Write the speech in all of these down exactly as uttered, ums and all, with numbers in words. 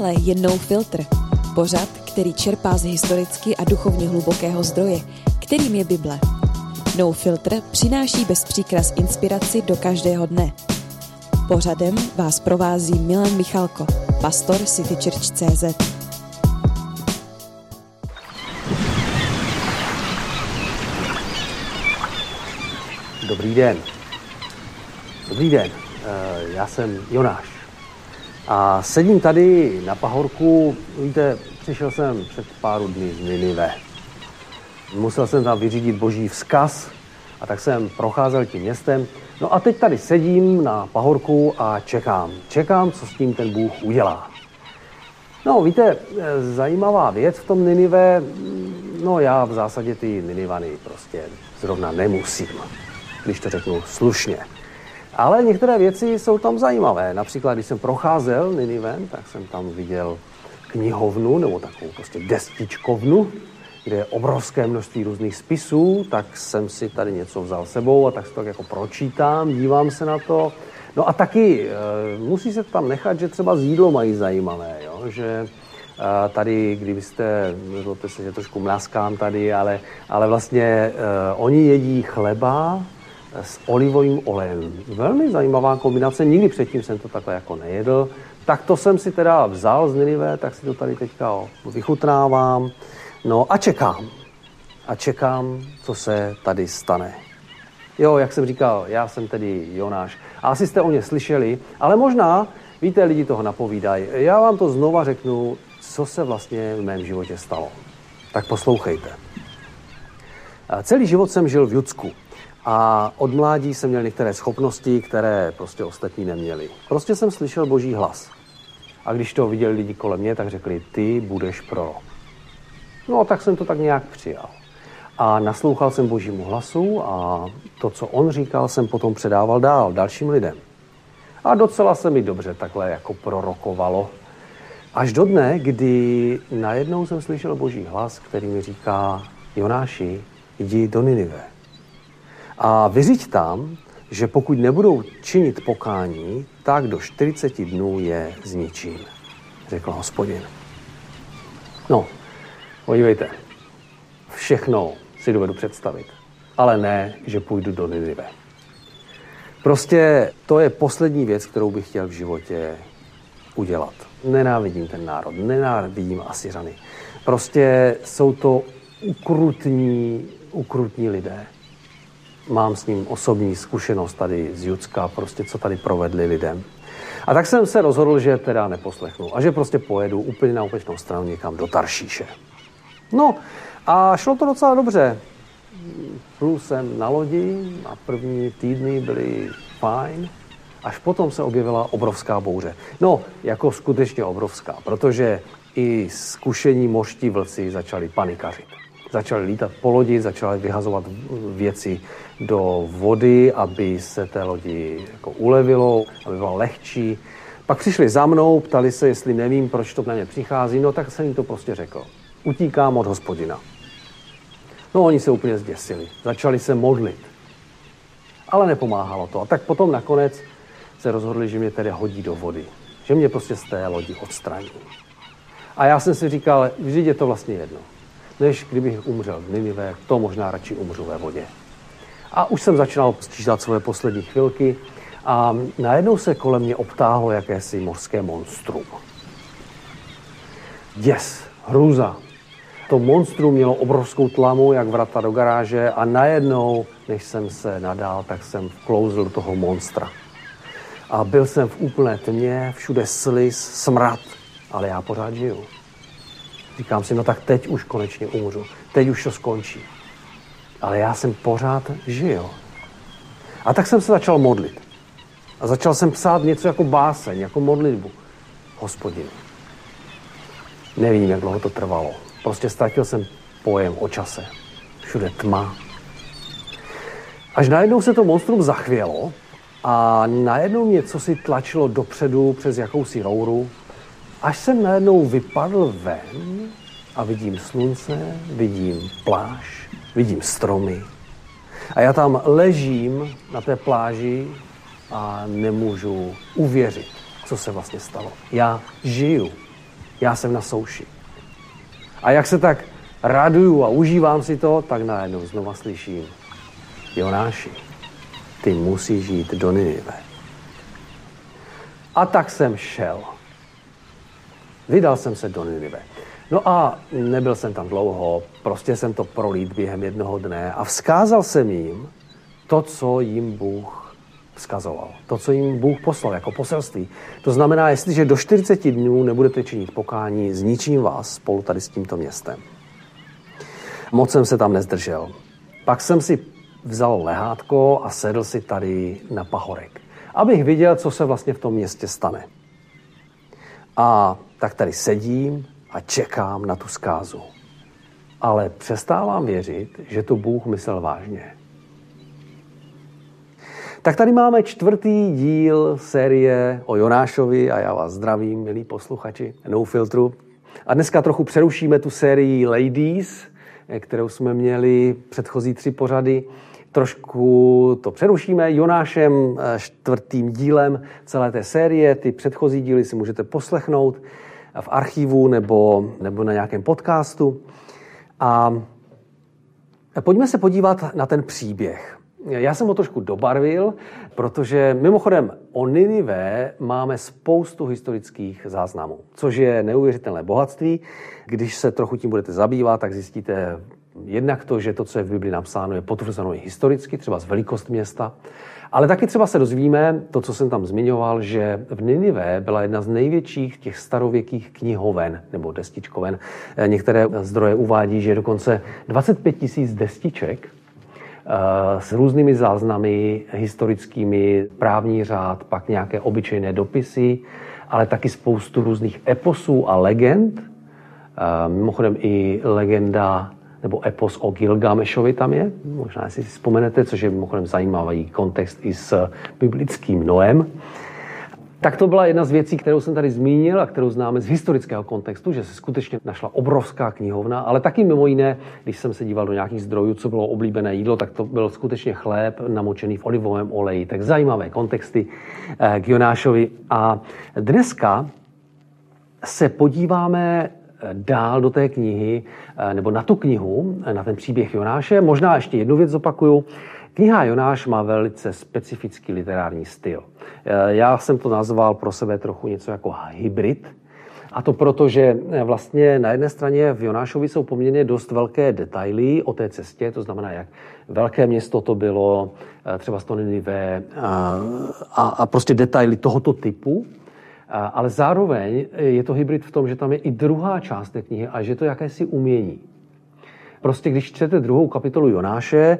Tohle je No Filter, pořad, který čerpá z historicky a duchovně hlubokého zdroje, kterým je Bible. No Filter přináší bez příkras inspiraci do každého dne. Pořadem vás provází Milan Michalko, pastor City Church tečka cé zet. Dobrý den. Dobrý den, já jsem Jonáš. A sedím tady na pahorku, víte, přišel jsem před pár dny z Ninive. Musel jsem tam vyřídit boží vzkaz a tak jsem procházel tím městem. No a teď tady sedím na pahorku a čekám. Čekám, co s tím ten Bůh udělá. No víte, zajímavá věc v tom Ninive, no já v zásadě ty Ninivany prostě zrovna nemusím, když to řeknu slušně. Ale některé věci jsou tam zajímavé. Například, když jsem procházel Ninivem, tak jsem tam viděl knihovnu, nebo takovou prostě destičkovnu, kde je obrovské množství různých spisů, tak jsem si tady něco vzal sebou a tak si to tak jako pročítám, dívám se na to. No a taky e, musí se tam nechat, že třeba z jídlo mají zajímavé, jo? Že e, tady, kdybyste, nezlobte se, že trošku mláskám tady, ale, ale vlastně e, oni jedí chleba s olivovým olejem. Velmi zajímavá kombinace, nikdy předtím jsem to takhle jako nejedl. Tak to jsem si teda vzal z Ninive, tak si to tady teďka vychutnávám. No a čekám. A čekám, co se tady stane. Jo, jak jsem říkal, já jsem tedy Jonáš. A asi jste o mě slyšeli, ale možná, víte, lidi toho napovídají. Já vám to znova řeknu, co se vlastně v mém životě stalo. Tak poslouchejte. Celý život jsem žil v Judsku. A od mládí jsem měl některé schopnosti, které prostě ostatní neměli. Prostě jsem slyšel boží hlas. A když to viděli lidi kolem mě, tak řekli, ty budeš prorok. No a tak jsem to tak nějak přijal. A naslouchal jsem božímu hlasu a to, co on říkal, jsem potom předával dál dalším lidem. A docela se mi dobře takhle jako prorokovalo. Až do dne, kdy najednou jsem slyšel boží hlas, který mi říká, Jonáši, jdi do Ninive. A vyřiď tam, že pokud nebudou činit pokání, tak do čtyřicet dnů je zničím, řekl Hospodin. No, podívejte, všechno si dovedu představit, ale ne, že půjdu do Ninive. Prostě to je poslední věc, kterou bych chtěl v životě udělat. Nenávidím ten národ, nenávidím Asiřany. Prostě jsou to ukrutní, ukrutní lidé. Mám s ním osobní zkušenost tady z Judska, prostě co tady provedli lidem. A tak jsem se rozhodl, že teda neposlechnu a že prostě pojedu úplně na opačnou stranu někam do Taršíše. No a šlo to docela dobře. Plul jsem na lodi a první týdny byly fajn. Až potom se objevila obrovská bouře. No, jako skutečně obrovská, protože i zkušení mořští vlci začali panikařit. Začali lítat po lodi, začali vyhazovat věci do vody, aby se té lodi jako ulevilo, aby byla lehčí. Pak přišli za mnou, ptali se, jestli nevím, proč to na ně přichází, no tak jsem jim to prostě řekl. Utíkám od Hospodina. No oni se úplně zděsili, začali se modlit. Ale nepomáhalo to. A tak potom nakonec se rozhodli, že mě tedy hodí do vody. Že mě prostě z té lodi odstraní. A já jsem si říkal, vždyť je to vlastně jedno. Než kdybych umřel v Ninive, to možná radši umřu ve vodě. A už jsem začínal sčítat svoje poslední chvilky a najednou se kolem mě obtáhlo jakési mořské monstrum. Děs, hrůza. To monstrum mělo obrovskou tlamu, jak vrata do garáže a najednou, než jsem se nadál, tak jsem vklouzl do toho monstra. A byl jsem v úplné tmě, všude sliz, smrad, ale já pořád žiju. Říkám si, no tak teď už konečně umřu, teď už to skončí. Ale já jsem pořád žil. A tak jsem se začal modlit. A začal jsem psát něco jako báseň, jako modlitbu. Hospodinu. Nevím, jak dlouho to trvalo. Prostě ztratil jsem pojem o čase. Všude tma. Až najednou se to monstrum zachvělo a najednou mě cosi tlačilo dopředu přes jakousi rouru. Až jsem najednou vypadl ven a vidím slunce, vidím pláž, vidím stromy. A já tam ležím na té pláži a nemůžu uvěřit, co se vlastně stalo. Já žiju. já jsem na souši. A jak se tak raduju a užívám si to, tak najednou znova slyším: Jonáši, ty musíš jít do Ninive. A tak jsem šel. Vydal jsem se do Ninive. No a nebyl jsem tam dlouho, prostě jsem to prolít během jednoho dne a vzkázal jsem jim to, co jim Bůh vzkazoval. To, co jim Bůh poslal jako poselství. To znamená, jestliže do čtyřicet dnů nebudete činit pokání, zničím vás spolu tady s tímto městem. Moc jsem se tam nezdržel. Pak jsem si vzal lehátko a sedl si tady na pahorek, abych viděl, co se vlastně v tom městě stane. A tak tady sedím a čekám na tu zkázu. Ale přestávám věřit, že to Bůh myslel vážně. Tak tady máme čtvrtý díl série o Jonášovi a já vás zdravím, milí posluchači No Filtru. A dneska trochu přerušíme tu sérii Ladies, kterou jsme měli předchozí tři pořady. Trošku to přerušíme Jonášem, čtvrtým dílem celé té série. Ty předchozí díly si můžete poslechnout v archivu nebo, nebo na nějakém podcastu. A pojďme se podívat na ten příběh. Já jsem ho trošku dobarvil, protože mimochodem o Ninive máme spoustu historických záznamů, což je neuvěřitelné bohatství. Když se trochu tím budete zabývat, tak zjistíte jednak to, že to, co je v Biblii napsáno, je potvrzeno i historicky, třeba z velikost města. Ale taky třeba se dozvíme, to, co jsem tam zmiňoval, že v Ninive byla jedna z největších těch starověkých knihoven nebo destičkoven. Některé zdroje uvádí, že dokonce dvacet pět tisíc destiček s různými záznamy historickými, právní řád, pak nějaké obyčejné dopisy, ale taky spoustu různých eposů a legend. Mimochodem i legenda nebo epos o Gilgamešovi tam je, možná si vzpomenete, což je mimochodem zajímavý kontext i s biblickým Noem. Tak to byla jedna z věcí, kterou jsem tady zmínil a kterou známe z historického kontextu, že se skutečně našla obrovská knihovna, ale taky mimo jiné, když jsem se díval do nějakých zdrojů, co bylo oblíbené jídlo, tak to byl skutečně chléb namočený v olivovém oleji. Tak zajímavé kontexty k Jonášovi. A dneska se podíváme dál do té knihy, nebo na tu knihu, na ten příběh Jonáše. Možná ještě jednu věc zopakuju. Kniha Jonáš má velice specifický literární styl. Já jsem to nazval pro sebe trochu něco jako hybrid. A to proto, že vlastně na jedné straně v Jonášovi jsou poměrně dost velké detaily o té cestě, to znamená, jak velké město to bylo, třeba z toho Ninive a, a prostě detaily tohoto typu. Ale zároveň je to hybrid v tom, že tam je i druhá část té knihy a že to jakési umění. Prostě když čtete druhou kapitolu Jonáše,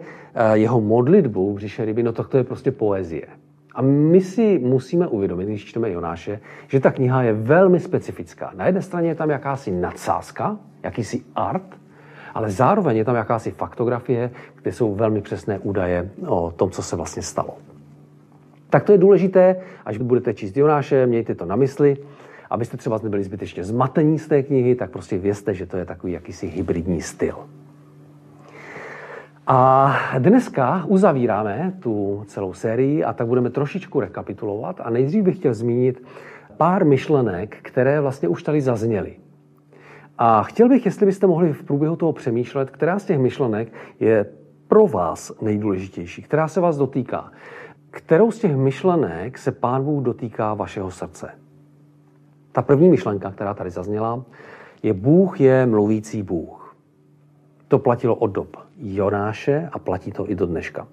jeho modlitbu v říše ryby, no tak to je prostě poezie. A my si musíme uvědomit, když čteme Jonáše, že ta kniha je velmi specifická. Na jedné straně je tam jakási nadsázka, jakýsi art, ale zároveň je tam jakási faktografie, kde jsou velmi přesné údaje o tom, co se vlastně stalo. Tak to je důležité, až budete číst Jonáše, mějte to na mysli. Abyste třeba nebyli zbytečně zmatení z té knihy, tak prostě vězte, že to je takový jakýsi hybridní styl. A dneska uzavíráme tu celou sérii a tak budeme trošičku rekapitulovat. A nejdřív bych chtěl zmínit pár myšlenek, které vlastně už tady zazněly. A chtěl bych, jestli byste mohli v průběhu toho přemýšlet, která z těch myšlenek je pro vás nejdůležitější, která se vás dotýká. Kterou z těch myšlenek se Pán Bůh dotýká vašeho srdce? Ta první myšlenka, která tady zazněla, je: Bůh je mluvící Bůh. To platilo od dob Jonáše a platí to i do dneška.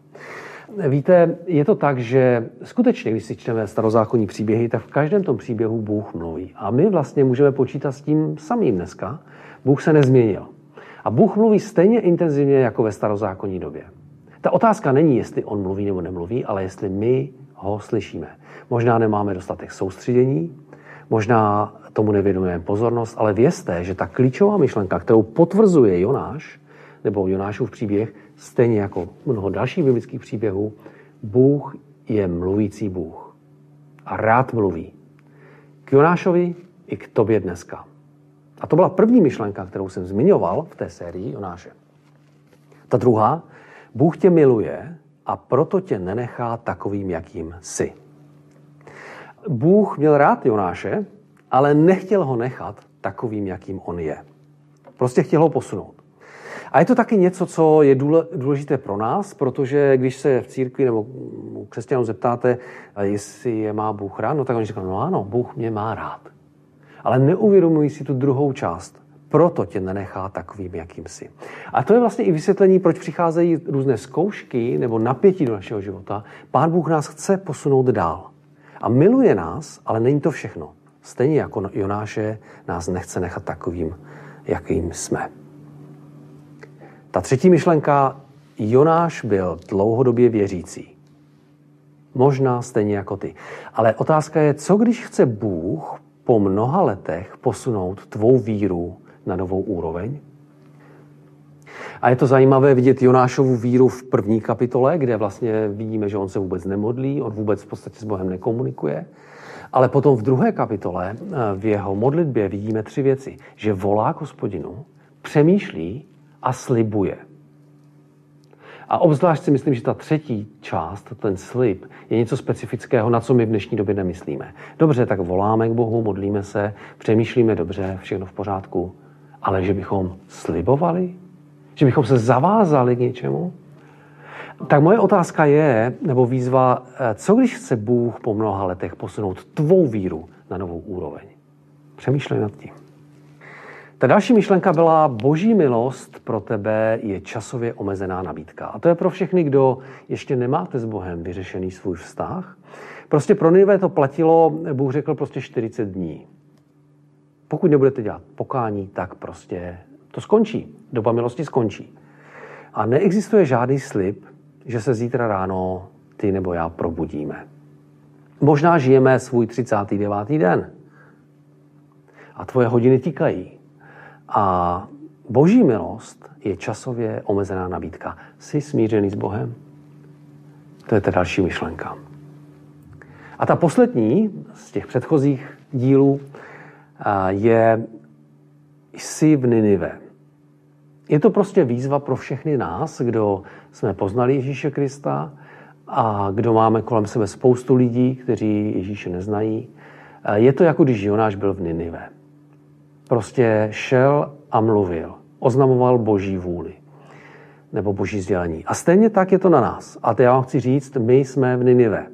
Víte, je to tak, že skutečně, když si čteme starozákonní příběhy, tak v každém tom příběhu Bůh mluví. A my vlastně můžeme počítat s tím samým dneska. Bůh se nezměnil. A Bůh mluví stejně intenzivně jako ve starozákonní době. Ta otázka není, jestli on mluví nebo nemluví, ale jestli my ho slyšíme. Možná nemáme dostatek soustředění, možná tomu nevěnujeme pozornost, ale vězte, že ta klíčová myšlenka, kterou potvrzuje Jonáš, nebo Jonášův příběh, stejně jako mnoho dalších biblických příběhů, Bůh je mluvící Bůh. A rád mluví. K Jonášovi i k tobě dneska. A to byla první myšlenka, kterou jsem zmiňoval v té sérii Jonáše. Ta druhá: Bůh tě miluje a proto tě nenechá takovým, jakým jsi. Bůh měl rád Jonáše, ale nechtěl ho nechat takovým, jakým on je. Prostě chtěl ho posunout. A je to taky něco, co je důležité pro nás, protože když se v církvi nebo křesťanům zeptáte, jestli je má Bůh rád, no tak oni říkají, no ano, Bůh mě má rád. Ale neuvědomují si tu druhou část. Proto tě nenechá takovým, jakým jsi. A to je vlastně i vysvětlení, proč přicházejí různé zkoušky nebo napětí do našeho života. Pán Bůh nás chce posunout dál. A miluje nás, ale není to všechno. Stejně jako Jonáše nás nechce nechat takovým, jakým jsme. Ta třetí myšlenka, Jonáš byl dlouhodobě věřící. Možná stejně jako ty. Ale otázka je, co když chce Bůh po mnoha letech posunout tvou víru na novou úroveň? A je to zajímavé vidět Jonášovu víru v první kapitole, kde vlastně vidíme, že on se vůbec nemodlí, on vůbec v podstatě s Bohem nekomunikuje. Ale potom v druhé kapitole v jeho modlitbě vidíme tři věci. Že volá k Hospodinu, přemýšlí a slibuje. A obzvlášť si myslím, že ta třetí část, ten slib, je něco specifického, na co my v dnešní době nemyslíme. Dobře, tak voláme k Bohu, modlíme se, přemýšlíme dobře, všechno v pořádku, ale že bychom slibovali? Že bychom se zavázali k něčemu? Tak moje otázka je, nebo výzva, co když chce Bůh po mnoha letech posunout tvou víru na novou úroveň? Přemýšlej nad tím. Ta další myšlenka byla, boží milost pro tebe je časově omezená nabídka. A to je pro všechny, kdo ještě nemáte s Bohem vyřešený svůj vztah. Prostě pro Ninive to platilo, Bůh řekl, prostě čtyřicet dní. Pokud nebudete dělat pokání, tak prostě to skončí. Doba milosti skončí. A neexistuje žádný slib, že se zítra ráno ty nebo já probudíme. Možná žijeme svůj třicátý devátý den. A tvoje hodiny tikají. A boží milost je časově omezená nabídka. Jsi smířený s Bohem? To je ta další myšlenka. A ta poslední z těch předchozích dílů je jsi v Ninive. Je to prostě výzva pro všechny nás, kdo jsme poznali Ježíše Krista a kdo máme kolem sebe spoustu lidí, kteří Ježíše neznají. Je to jako když Jonáš byl v Ninive. Prostě šel a mluvil, oznamoval boží vůli nebo boží sdělení. A stejně tak je to na nás. A to já vám chci říct, my jsme v Ninive.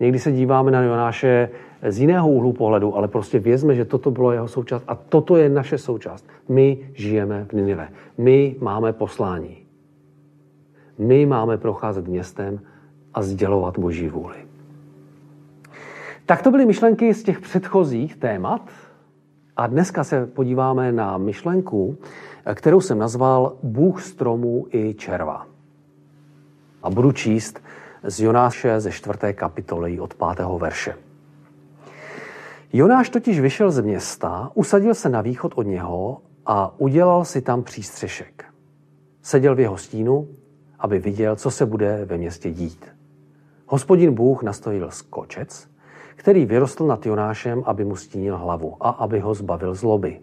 Někdy se díváme na Jonáše z jiného úhlu pohledu, ale prostě vězme, že toto bylo jeho součást a toto je naše součást. My žijeme v Ninive. My máme poslání. My máme procházet městem a sdělovat boží vůli. Tak to byly myšlenky z těch předchozích témat. A dneska se podíváme na myšlenku, kterou jsem nazval Bůh stromů i červa. A budu číst z Jonáše ze čtvrté kapitoly od pátého verše. Jonáš totiž vyšel z města, usadil se na východ od něho a udělal si tam přístřešek. Seděl v jeho stínu, aby viděl, co se bude ve městě dít. Hospodin Bůh nastojil skočec, který vyrostl nad Jonášem, aby mu stínil hlavu a aby ho zbavil zloby.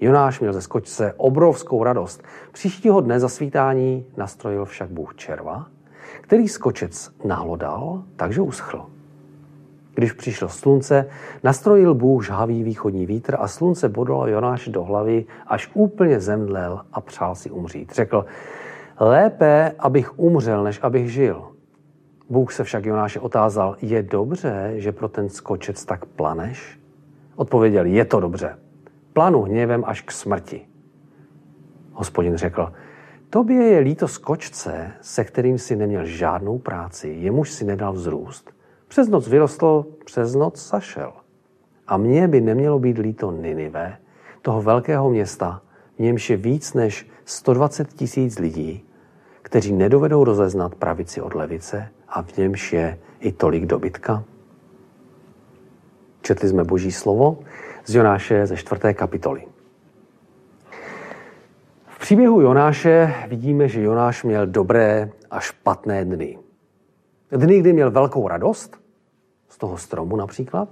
Jonáš měl ze skočce obrovskou radost. Příštího dne za svítání nastrojil však Bůh červa, který skočec nahlodal, takže uschl. Když přišlo slunce, nastrojil Bůh žhavý východní vítr a slunce bodlo Jonáše do hlavy, až úplně zemdlel a přál si umřít. Řekl, lépe, abych umřel, než abych žil. Bůh se však Jonáše otázal, je dobře, že pro ten skočec tak planeš? Odpověděl, je to dobře. Planu hněvem až k smrti. Hospodin řekl, tobě je líto skočce, se kterým si neměl žádnou práci, jemuž si nedal vzrůst. Přes noc vyrostl, přes noc zašel. A mně by nemělo být líto Ninive, toho velkého města, v němž je víc než sto dvacet tisíc lidí, kteří nedovedou rozeznat pravici od levice, a v němž je i tolik dobytka. Četli jsme boží slovo z Jonáše ze čtvrté kapitoly. V příběhu Jonáše vidíme, že Jonáš měl dobré a špatné dny. Dny, kdy měl velkou radost, z toho stromu například,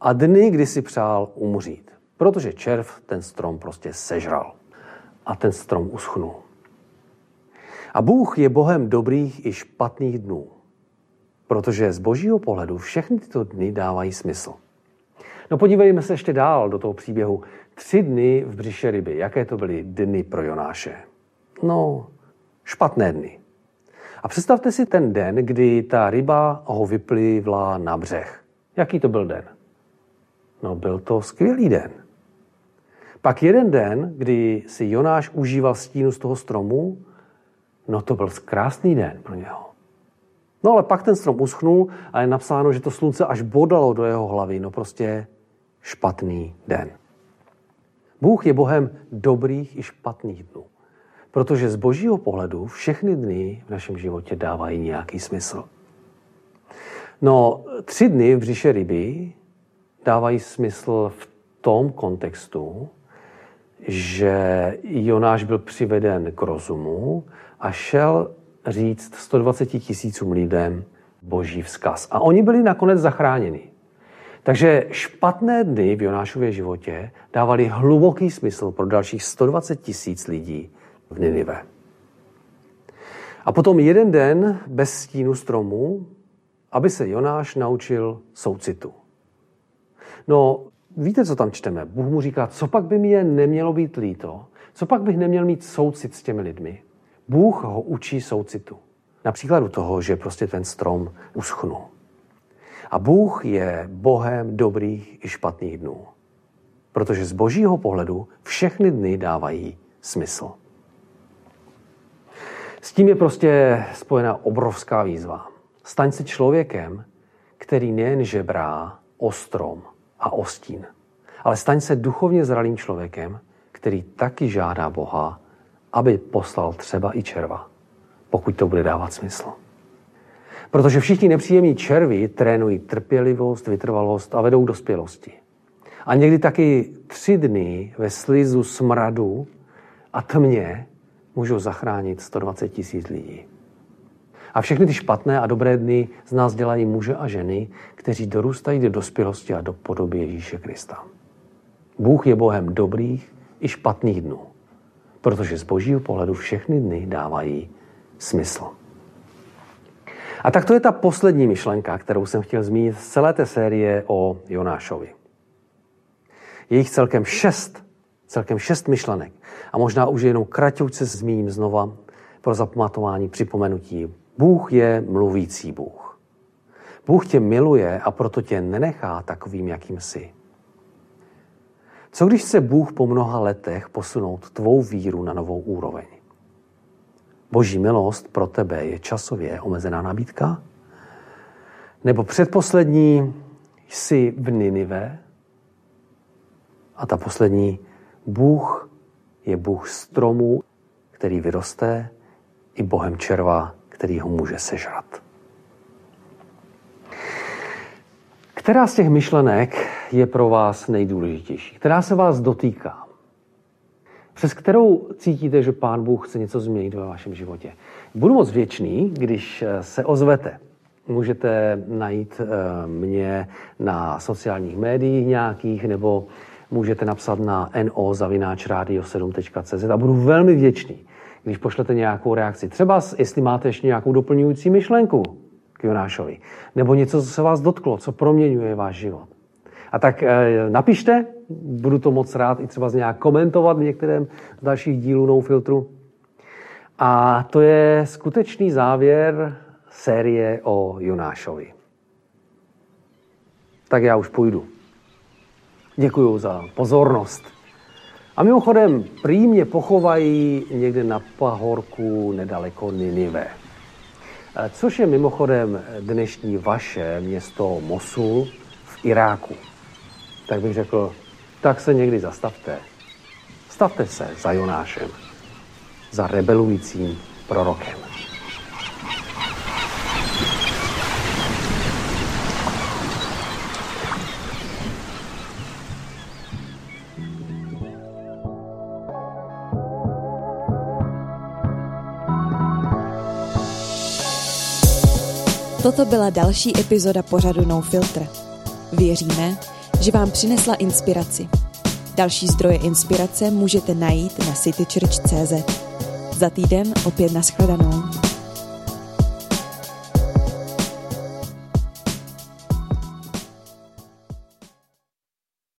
a dny, kdy si přál umřít, protože červ ten strom prostě sežral a ten strom uschnul. A Bůh je Bohem dobrých i špatných dnů. Protože z božího pohledu všechny tyto dny dávají smysl. No podívejme se ještě dál do toho příběhu. Tři dny v břiše ryby. Jaké to byly dny pro Jonáše? No, špatné dny. A představte si ten den, kdy ta ryba ho vyplivla na břeh. Jaký to byl den? No, byl to skvělý den. Pak jeden den, kdy si Jonáš užíval stínu z toho stromu, no to byl krásný den pro něho. No ale pak ten strom uschnul a je napsáno, že to slunce až bodalo do jeho hlavy. No prostě špatný den. Bůh je Bohem dobrých i špatných dnů. Protože z Božího pohledu všechny dny v našem životě dávají nějaký smysl. No, tři dny v břiše ryby dávají smysl v tom kontextu, že Jonáš byl přiveden k rozumu a šel říct sto dvacet tisícům lidem Boží vzkaz. A oni byli nakonec zachráněni. Takže špatné dny v Jonášově životě dávaly hluboký smysl pro dalších sto dvacet tisíc lidí v Ninive. A potom jeden den bez stínu stromu, aby se Jonáš naučil soucitu. No, víte, co tam čteme? Bůh mu říká, co pak by mě nemělo být líto? Co pak bych neměl mít soucit s těmi lidmi? Bůh ho učí soucitu. Na příkladu toho, že prostě ten strom uschnul. A Bůh je Bohem dobrých i špatných dnů. Protože z Božího pohledu všechny dny dávají smysl. S tím je prostě spojená obrovská výzva. Staň se člověkem, který nejen žebrá o strom a o stín, ale staň se duchovně zralým člověkem, který taky žádá Boha, aby poslal třeba i červa, pokud to bude dávat smysl. Protože všichni nepříjemní červi trénují trpělivost, vytrvalost a vedou k dospělosti. A někdy taky tři dny ve slizu, smradu a tmě můžou zachránit sto dvacet tisíc lidí. A všechny ty špatné a dobré dny z nás dělají muže a ženy, kteří dorůstají do dospělosti a do podoby Ježíše Krista. Bůh je Bohem dobrých i špatných dnů, protože z Božího pohledu všechny dny dávají smysl. A tak to je ta poslední myšlenka, kterou jsem chtěl zmínit z celé té série o Jonášovi. Je jich celkem šest, celkem šest myšlenek. A možná už jenom kraťouce zmíním znova pro zapamatování, připomenutí. Bůh je mluvící Bůh. Bůh tě miluje a proto tě nenechá takovým, jakým jsi. Co když chce Bůh po mnoha letech posunout tvou víru na novou úroveň? Boží milost pro tebe je časově omezená nabídka? Nebo předposlední, jsi v Ninive? A ta poslední, Bůh je Bůh stromu, který vyroste, i Bohem červa, který ho může sežrat. Která z těch myšlenek je pro vás nejdůležitější? Která se vás dotýká? Přes kterou cítíte, že Pán Bůh chce něco změnit ve vašem životě? Budu moc vděčný, když se ozvete. Můžete najít mě na sociálních médiích nějakých, nebo můžete napsat na n o zavináč radio sedm tečka cé zet a budu velmi vděčný, když pošlete nějakou reakci. Třeba jestli máte ještě nějakou doplňující myšlenku k Jonášovi, nebo něco, co se vás dotklo, co proměňuje váš život. A tak napište, budu to moc rád i třeba nějak komentovat v některém z dalších dílů No Filtru. A to je skutečný závěr série o Jonášovi. Tak já už půjdu. Děkuju za pozornost. A mimochodem, prý mě pochovají někde na pahorku nedaleko Ninive. Což je mimochodem dnešní vaše město Mosul v Iráku. Tak bych řekl, tak se někdy zastavte. Stavte se za Jonášem, za rebelujícím prorokem. Toto byla další epizoda pořadu No Filter. Věříme, že vám přinesla inspiraci. Další zdroje inspirace můžete najít na city church tečka cé zet. Za týden opět nashledanou.